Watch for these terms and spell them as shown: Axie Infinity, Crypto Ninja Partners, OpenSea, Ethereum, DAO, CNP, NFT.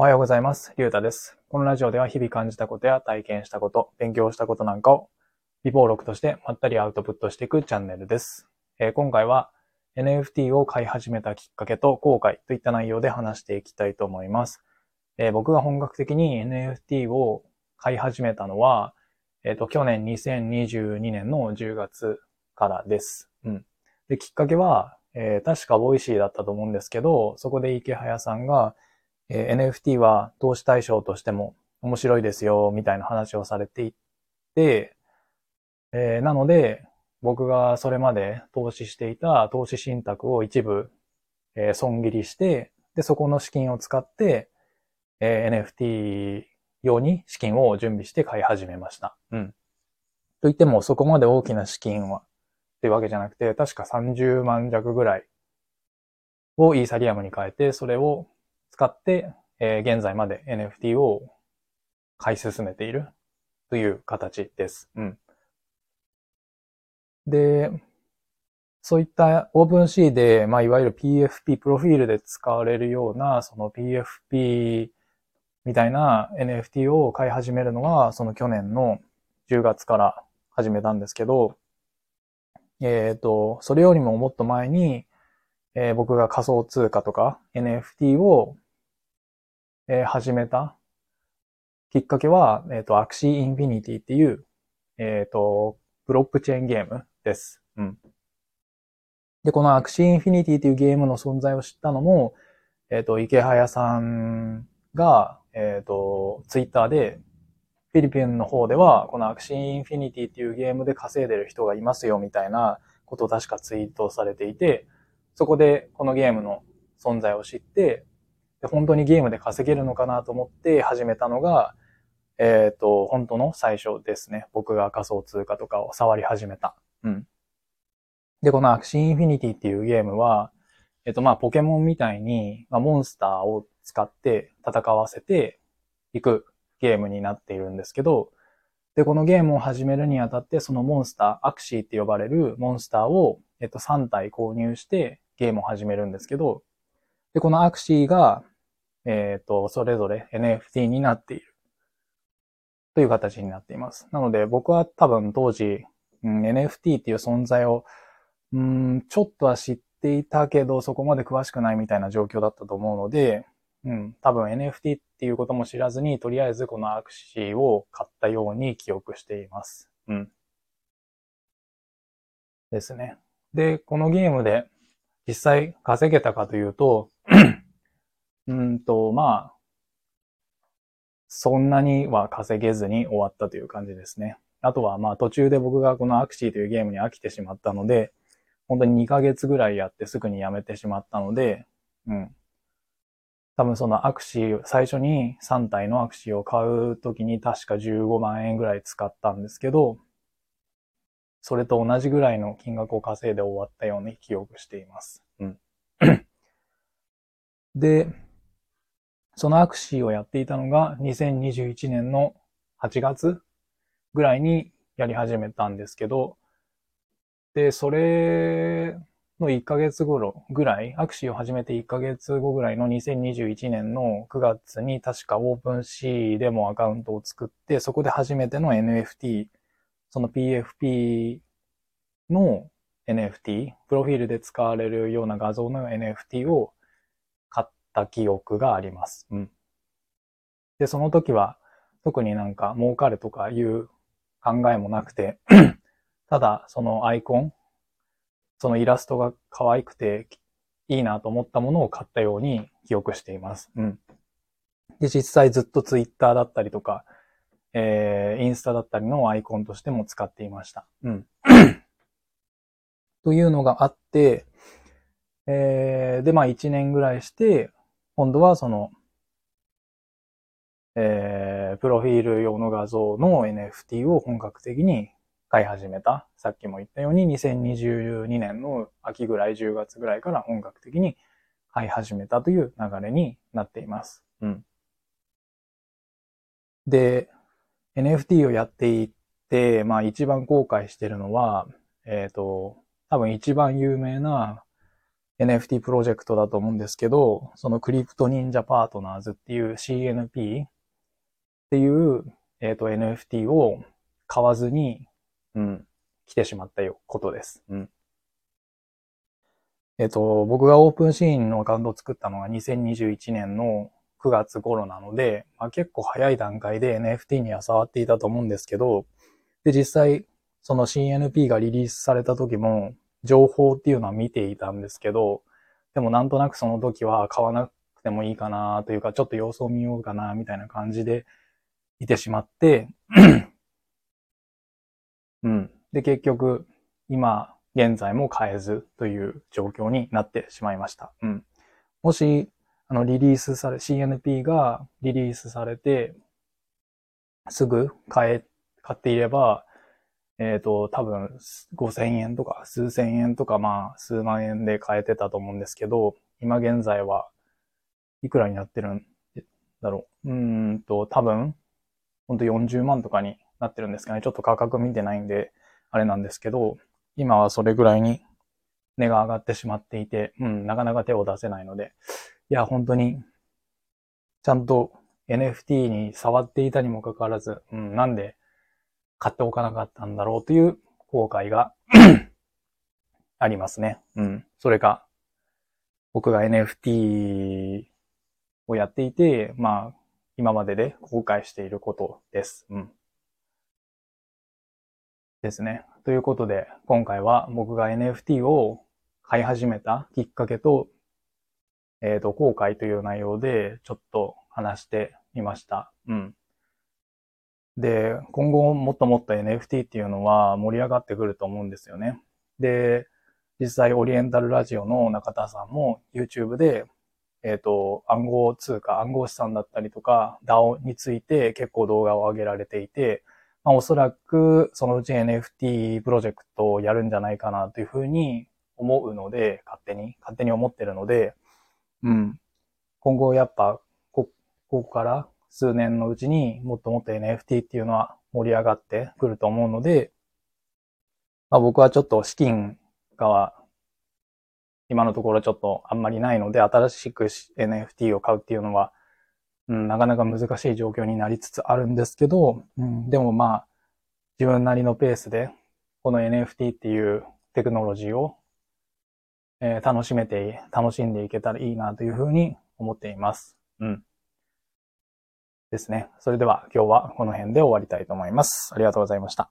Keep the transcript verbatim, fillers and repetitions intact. おはようございます。りゅうたです。このラジオでは日々感じたことや体験したこと、勉強したことなんかを微報録としてまったりアウトプットしていくチャンネルです。えー、今回は エヌエフティー を買い始めたきっかけと後悔といった内容で話していきたいと思います。えー、僕が本格的に エヌエフティー を買い始めたのは、えっと、去年にせんにじゅうにねんのじゅうがつからです。うん。で、きっかけは、えー、確かOpenSeaだったと思うんですけど、そこで池早さんがえー、エヌエフティー は投資対象としても面白いですよ、みたいな話をされていて、えー、なので、僕がそれまで投資していた投資信託を一部、えー、損切りして、で、そこの資金を使って、えー、エヌエフティー 用に資金を準備して買い始めました。うん。といっても、そこまで大きな資金は、っていうわけじゃなくて、確かさんじゅうまんじゃくぐらいをイーサリアムに変えて、それを使って、えー、現在まで エヌエフティー を買い進めているという形です。うん。で、そういったOpenSeaで、まあ、いわゆる ピーエフピー プロフィールで使われるような、その ピーエフピー みたいな エヌエフティー を買い始めるのは、その去年のじゅうがつから始めたんですけど、えっと、それよりももっと前に、えー、僕が仮想通貨とか エヌエフティー を、えー、始めたきっかけは、えっと、アクシーインフィニティっていう、えっと、ブロックチェーンゲームです。うん。で、このアクシーインフィニティっていうゲームの存在を知ったのも、えっと、池早さんが、えっと、ツイッターで、フィリピンの方では、このアクシーインフィニティっていうゲームで稼いでる人がいますよみたいなことを確かツイートされていて、そこでこのゲームの存在を知って、本当にゲームで稼げるのかなと思って始めたのが、えっと、本当の最初ですね。僕が仮想通貨とかを触り始めた。うん。で、このアクシーインフィニティっていうゲームは、えっと、まあ、ポケモンみたいに、まあ、モンスターを使って戦わせていくゲームになっているんですけど、で、このゲームを始めるにあたって、そのモンスター、アクシーって呼ばれるモンスターを、えっと、さんたい購入して、ゲームを始めるんですけど、で、このアクシーが、えっと、それぞれ エヌエフティー になっている。という形になっています。なので、僕は多分当時、うん、エヌエフティー っていう存在を、うん、ちょっとは知っていたけど、そこまで詳しくないみたいな状況だったと思うので、うん、多分 エヌエフティー っていうことも知らずに、とりあえずこのアクシーを買ったように記憶しています。うん。ですね。で、このゲームで、実際稼げたかというと、うんと、まあ、そんなには稼げずに終わったという感じですね。あとはまあ途中で僕がこのアクシーというゲームに飽きてしまったので、本当ににかげつぐらいやってすぐにやめてしまったので、うん。多分そのアクシー、最初にさんたいのアクシーを買うときに確かじゅうごまんえんぐらい使ったんですけど、それと同じぐらいの金額を稼いで終わったように記憶しています。うん、で、そのアクシーをやっていたのがにせんにじゅういちねんのはちがつぐらいにやり始めたんですけど、で、それのいっかげつごぐらい、アクシーを始めていっかげつごぐらいのにせんにじゅういちねんのくがつに確かOpenSeaでもアカウントを作って、そこで初めての エヌエフティー、その ピーエフピー の エヌエフティー、プロフィールで使われるような画像の エヌエフティー を買った記憶があります。うん。で、その時は特になんか儲かるとかいう考えもなくて、ただそのアイコン、そのイラストが可愛くていいなと思ったものを買ったように記憶しています。うん。で、実際ずっとツイッターだったりとか、えー、インスタだったりのアイコンとしても使っていました。うん。というのがあって、えー、で、まあいちねんぐらいして、今度はその、えー、プロフィール用の画像の エヌエフティー を本格的に買い始めた。さっきも言ったようににせんにじゅうにねんの秋ぐらい、じゅうがつぐらいから本格的に買い始めたという流れになっています。うん。で、エヌエフティー をやっていって、まあ一番後悔してるのは、えっと、多分一番有名な、エヌエフティー プロジェクトだと思うんですけど、そのクリプト忍者パートナーズっていう シーエヌピー っていう、えーと、エヌエフティー を買わずに、うん、来てしまったよことです。うん。えっと、僕がオープンシーンのアカウントを作ったのがにせんにじゅういちねんのくがつ頃なので、まあ、結構早い段階で エヌエフティー には触っていたと思うんですけど、で、実際、その シーエヌピー がリリースされた時も、情報っていうのは見ていたんですけど、でもなんとなくその時は買わなくてもいいかなというか、ちょっと様子を見ようかなみたいな感じでいてしまって、うん。で、結局、今、現在も買えずという状況になってしまいました。うん。もし、あの、リリースされ、シーエヌピー がリリースされて、すぐ買え、買っていれば、えっと、多分、ごせんえんとか、数千円とか、まあ、数万円で買えてたと思うんですけど、今現在はいくらになってるんだろう。うーんと、多分、ほんとよんじゅうまんとかになってるんですかね。ちょっと価格見てないんで、あれなんですけど、今はそれぐらいに値が上がってしまっていて、うん、なかなか手を出せないので、いや、本当に、ちゃんと エヌエフティー に触っていたにもかかわらず、うん、なんで、買っておかなかったんだろうという後悔がありますね。うん。それか、僕が エヌエフティー をやっていて、まあ、今までで後悔していることです。うん。ですね。ということで、今回は僕が エヌエフティー を買い始めたきっかけと、えっと、後悔という内容でちょっと話してみました。うん。で、今後もっともっと エヌエフティー っていうのは盛り上がってくると思うんですよね。で、実際オリエンタルラジオの中田さんも YouTube で、えっと、暗号通貨、暗号資産だったりとか ダオ について結構動画を上げられていて、まあ、おそらくそのうち エヌエフティー プロジェクトをやるんじゃないかなというふうに思うので、勝手に、勝手に思ってるので、うん。今後やっぱ、こ、ここから、数年のうちにもっともっと エヌエフティー っていうのは盛り上がってくると思うので、まあ、僕はちょっと資金が今のところちょっとあんまりないので、新しく エヌエフティー を買うっていうのは、うん、なかなか難しい状況になりつつあるんですけど、うん、でもまあ自分なりのペースでこの エヌエフティー っていうテクノロジーを、えー、楽しめて楽しんでいけたらいいなというふうに思っています。うん。ですね。それでは今日はこの辺で終わりたいと思います。ありがとうございました。